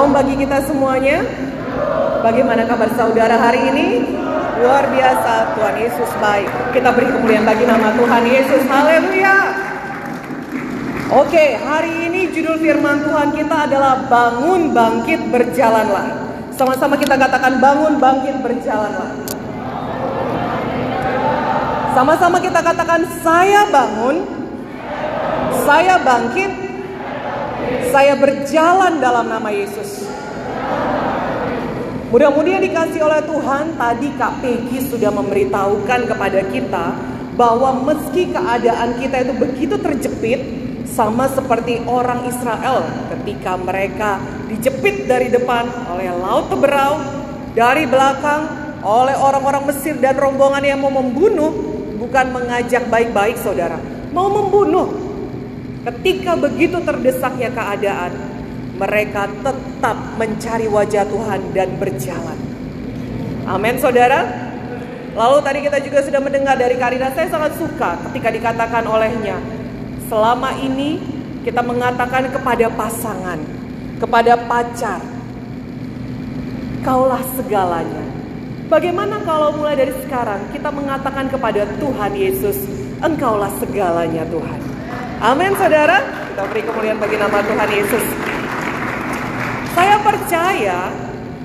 Salam bagi kita semuanya. Bagaimana kabar saudara hari ini? Luar biasa, Tuhan Yesus baik. Kita beri kemuliaan bagi nama Tuhan Yesus. Haleluya. Oke, hari ini judul firman Tuhan kita adalah bangun, bangkit, berjalanlah. Sama-sama kita katakan bangun, bangkit, berjalanlah. Sama-sama kita katakan saya bangun, saya bangkit, saya berjalan dalam nama Yesus. Mudah-mudahan dikasih oleh Tuhan, tadi Kak Peggy sudah memberitahukan kepada kita bahwa meski keadaan kita itu begitu terjepit, sama seperti orang Israel ketika mereka dijepit dari depan oleh laut Teberau, dari belakang oleh orang-orang Mesir dan rombongan yang mau membunuh, bukan mengajak baik-baik saudara, mau membunuh. Ketika begitu terdesaknya keadaan, mereka tetap mencari wajah Tuhan dan berjalan. Amin saudara. Lalu tadi kita juga sudah mendengar dari Karina, saya sangat suka ketika dikatakan olehnya, selama ini kita mengatakan kepada pasangan, kepada pacar, kaulah segalanya. Bagaimana kalau mulai dari sekarang kita mengatakan kepada Tuhan Yesus, engkaulah segalanya Tuhan. Amin saudara, kita beri kemuliaan bagi nama Tuhan Yesus. Saya percaya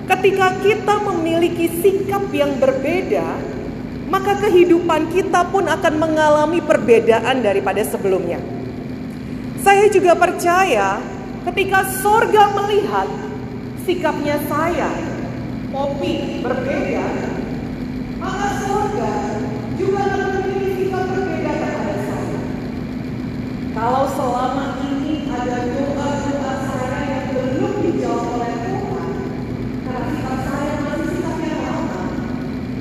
ketika kita memiliki sikap yang berbeda, maka kehidupan kita pun akan mengalami perbedaan daripada sebelumnya. Saya juga percaya ketika sorga melihat sikapnya saya, Poppy, berbeda, maka sorga juga akan memiliki sikap berbeda kepada saya. Kalau selama ini ada doa-doa saya yang belum dijawab oleh Tuhan, karena sikap saya masih sikap yang lama,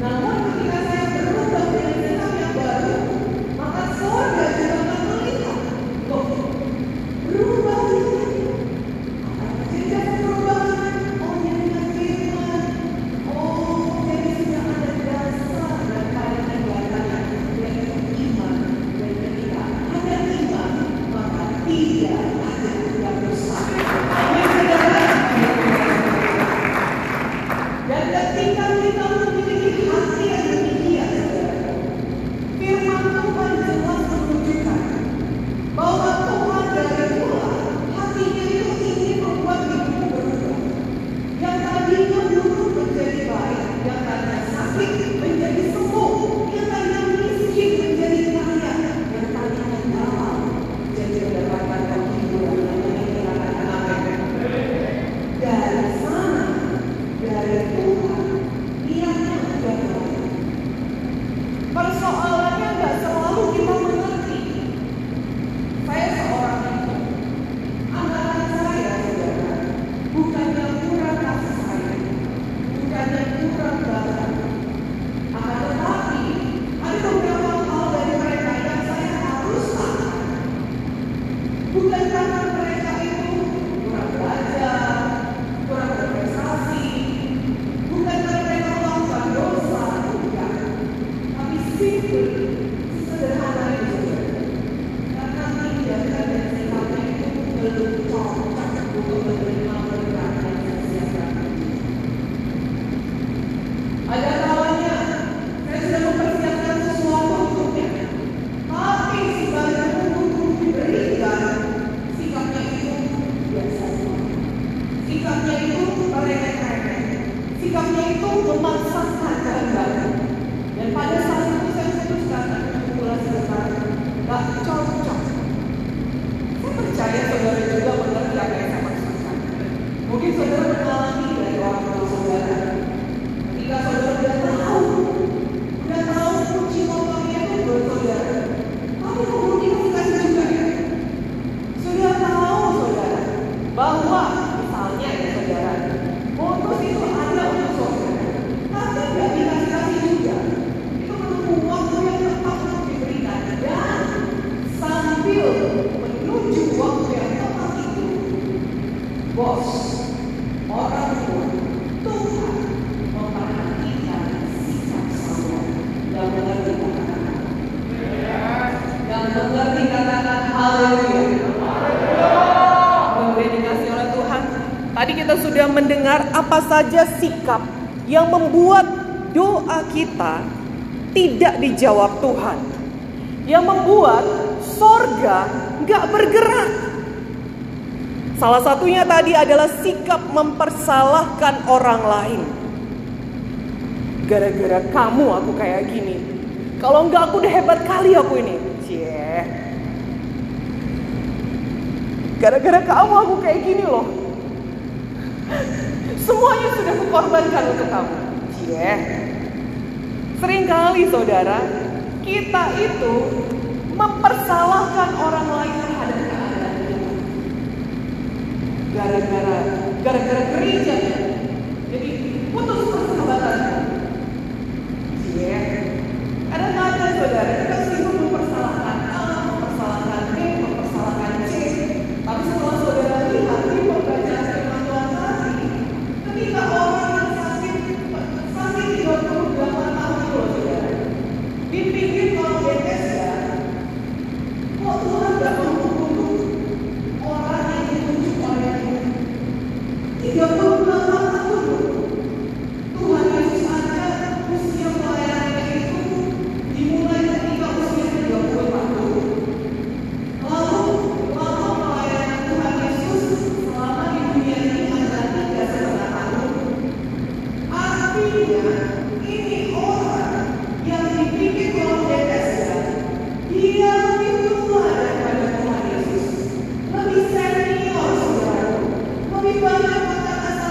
namun ketika saya berubah dengan sikap yang baru, maka sorga juga akan melihat, loh, berubah sikapnya. Apa saja perubahan? Oh, yang dengan firman. Oh, jadi sudah ada dasar dan kaitan-kaitan dari iman dan ketika ada iman, maka tidak ada yang dosa. Amin saudara. Dan ketika kita memiliki hati yang demikian, saudara, firman Tuhan jelas menunjukkan bahwa Tuhan dari mula hatinya itu ingin membuat hidupmu berubah. Yang tadinya buruk menjadi baik, yang tadinya sakit menjadi sembuh, yang tadinya miskin menjadi kaya, yang tadinya dalam menjadi mendapatkan kehidupan yang menyenangkan. Amin. Dari sana, dari Tuhan, niatnya sudah baik. Persoalannya nggak selalu kita mengerti. Saya seorang ibu. Anak saya, saudara, bukannya kurang kasih sayang, bukannya kurang banget. Akan tetapi, ada beberapa hal dari mereka yang saya harus tahan. Bukan karena mereka itu kurang belajar, kurang berprestasi, bukan karena mereka melakukan dosa, bukan. Tapi simpel, sederhana itu, karena tindakan dan sikapnya itu belum cocok untuk menerima perubahan yang disediakan. Ada kalanya saya sudah mempersiapkan sesuatu untuknya, tapi sebagai hukum diberikan, sikapnya itu biasa saja. Sikapnya itu meremeh-remeh, sikapnya itu memaksakan kehendak. Dan pada saat itu saya putuskan untuk pulang sebentar, nggak cocok. Saya percaya saudara juga mengerti apa yang saya maksudkan. Mungkin saudara mengalami dari orang tua saudara. Ketika saudara sudah tahu kunci kotaknya itu buat saudara, tapi komunikasi juga ya. Sudah tahu saudara bahwa misalnya ya saudara, bonus itu ada untuk saudara, tapi nggak dikasih juga. Itu perlu waktu yang tepat untuk diberikan dan sambil menuju waktu yang tepat itu, bos sedang mendengar apa saja sikap yang membuat doa kita tidak dijawab Tuhan, yang membuat sorga gak bergerak. Salah satunya tadi adalah sikap mempersalahkan orang lain. Gara-gara kamu aku kayak gini. Kalau enggak aku udah hebat kali aku ini. Cie. Gara-gara kamu aku kayak gini loh. Semuanya sudah kukorbankan untuk kamu. Cie. Seringkali saudara, kita itu mempersalahkan orang lain terhadap keadaan kita. Gara-gara gereja. Jadi putus persahabatan. Cie. Kadang-kadang saudara, kita sibuk mempersalahkan A, mempersalahkan B, mempersalahkan C. Tapi setelah saudara lihat di pembacaan Firman Tuhan, ketika orang yang sakit 28 tahun itu saudara, dipikir kalau BTS ya, kok Tuhan gak menghukum orang yang ditunjuk oleh Tuhan? 38 tahun Tuhan Yesus ada usia pelayanan itu dimulai ketika usia 34 tahun. Lalu pelayanan Tuhan Yesus selama di dunia ini ada 3,5 tahun. Artinya ini orang yang dipikir kalau tetes ya, dia lebih tua daripada Tuhan Yesus, lebih senior, lebih banyak kata-kata.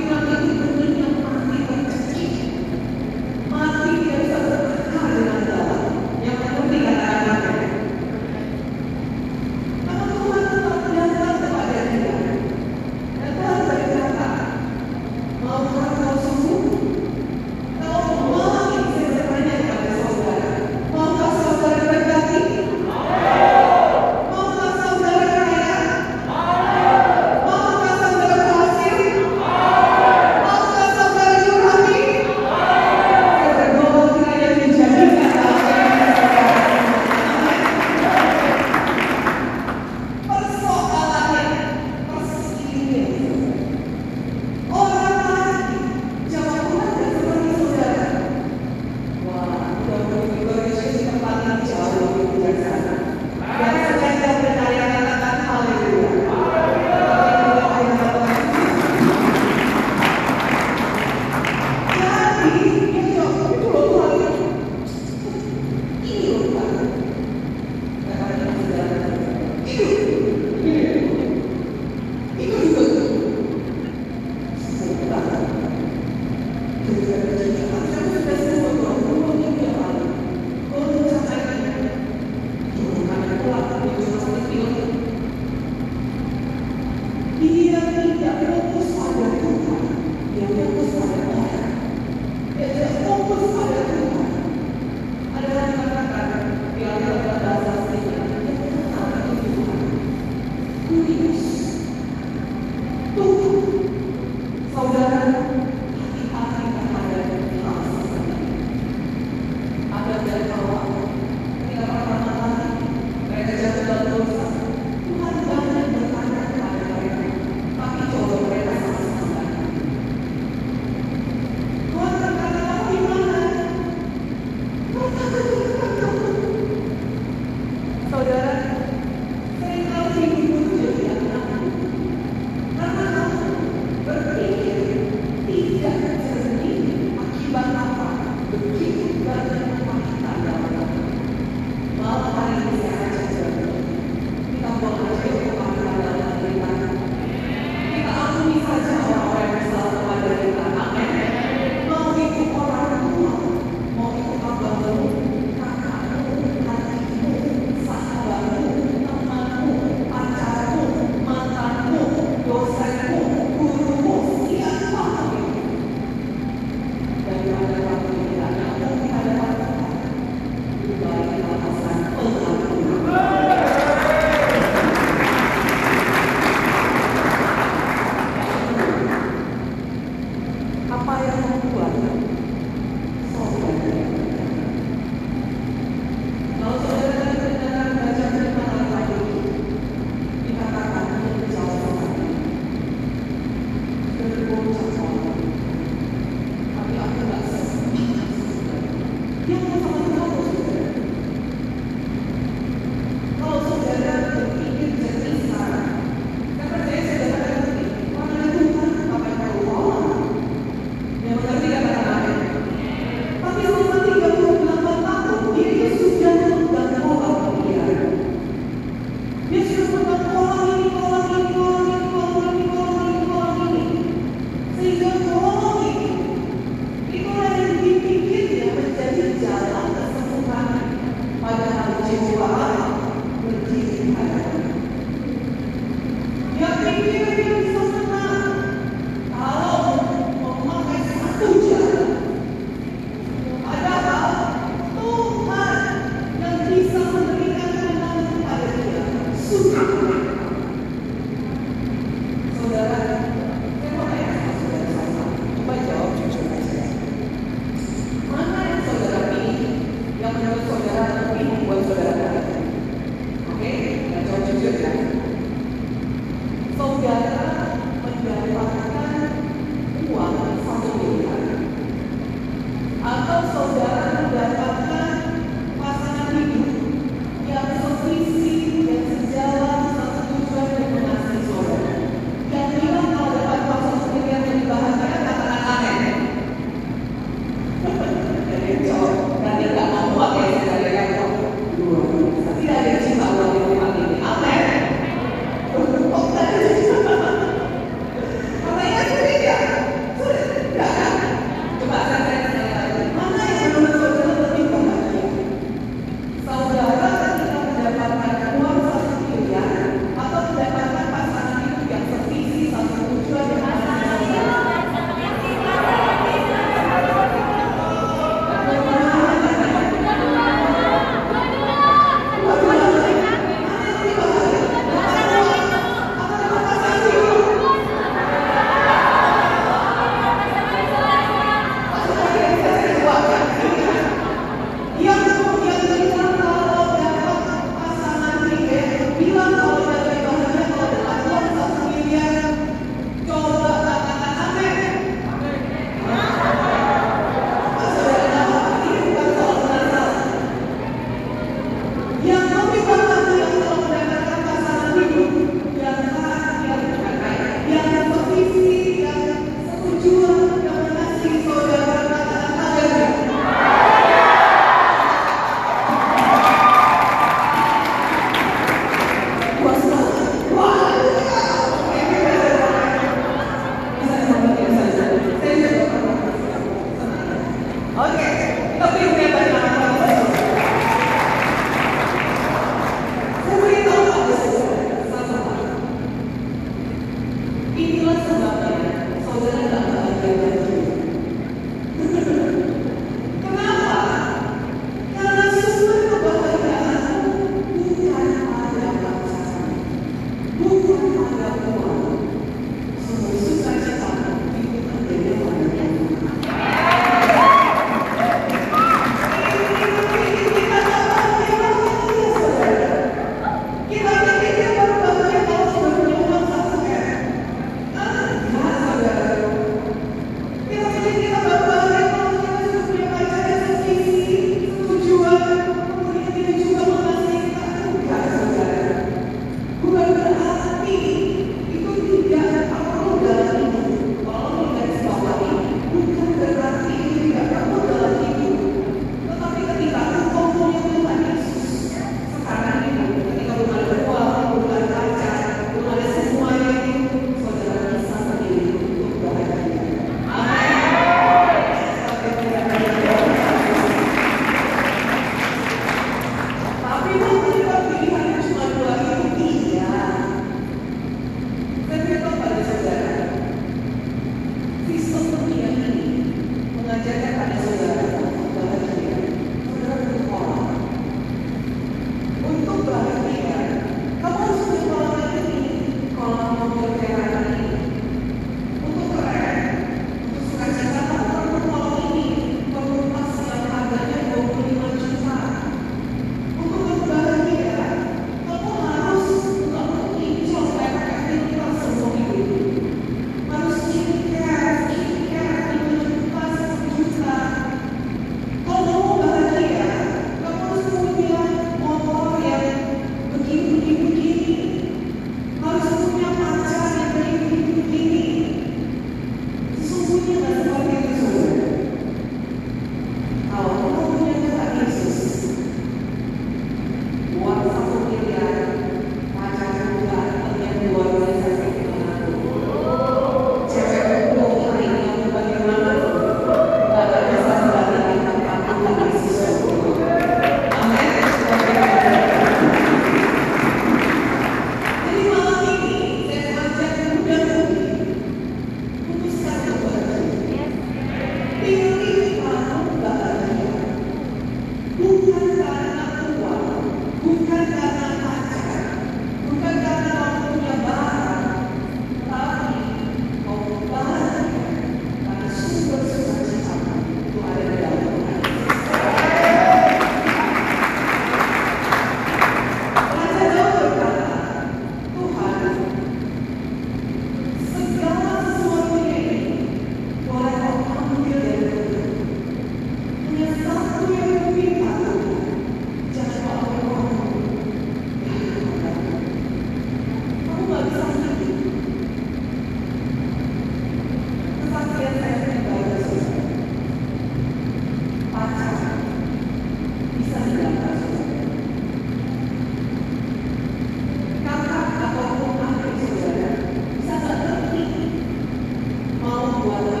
Thank you.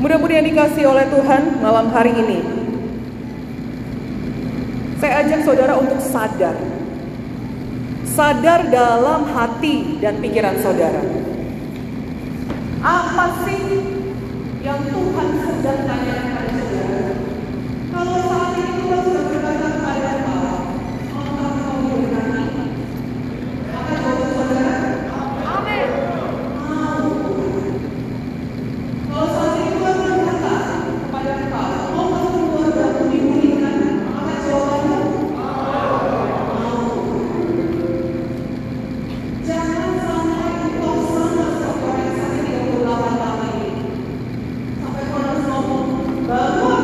Mudah-mudahan dikasihi oleh Tuhan malam hari ini. Saya ajak saudara untuk sadar. Sadar dalam hati dan pikiran saudara. Apa sih yang Tuhan sedang tanyakan saudara? Kalau saat ini kita sudah berkata kepada Allah, Allah mau berkati. Maka jawab saudara, amin. Kalau saat ini kita berkata kepada Allah, Allah keluarga aku diberikan, maka jawabannya, mau. Jangan sampai engkau sangat orang saat ini 38 tahun ini. Sampai orang ngomong, bagus.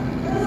Karena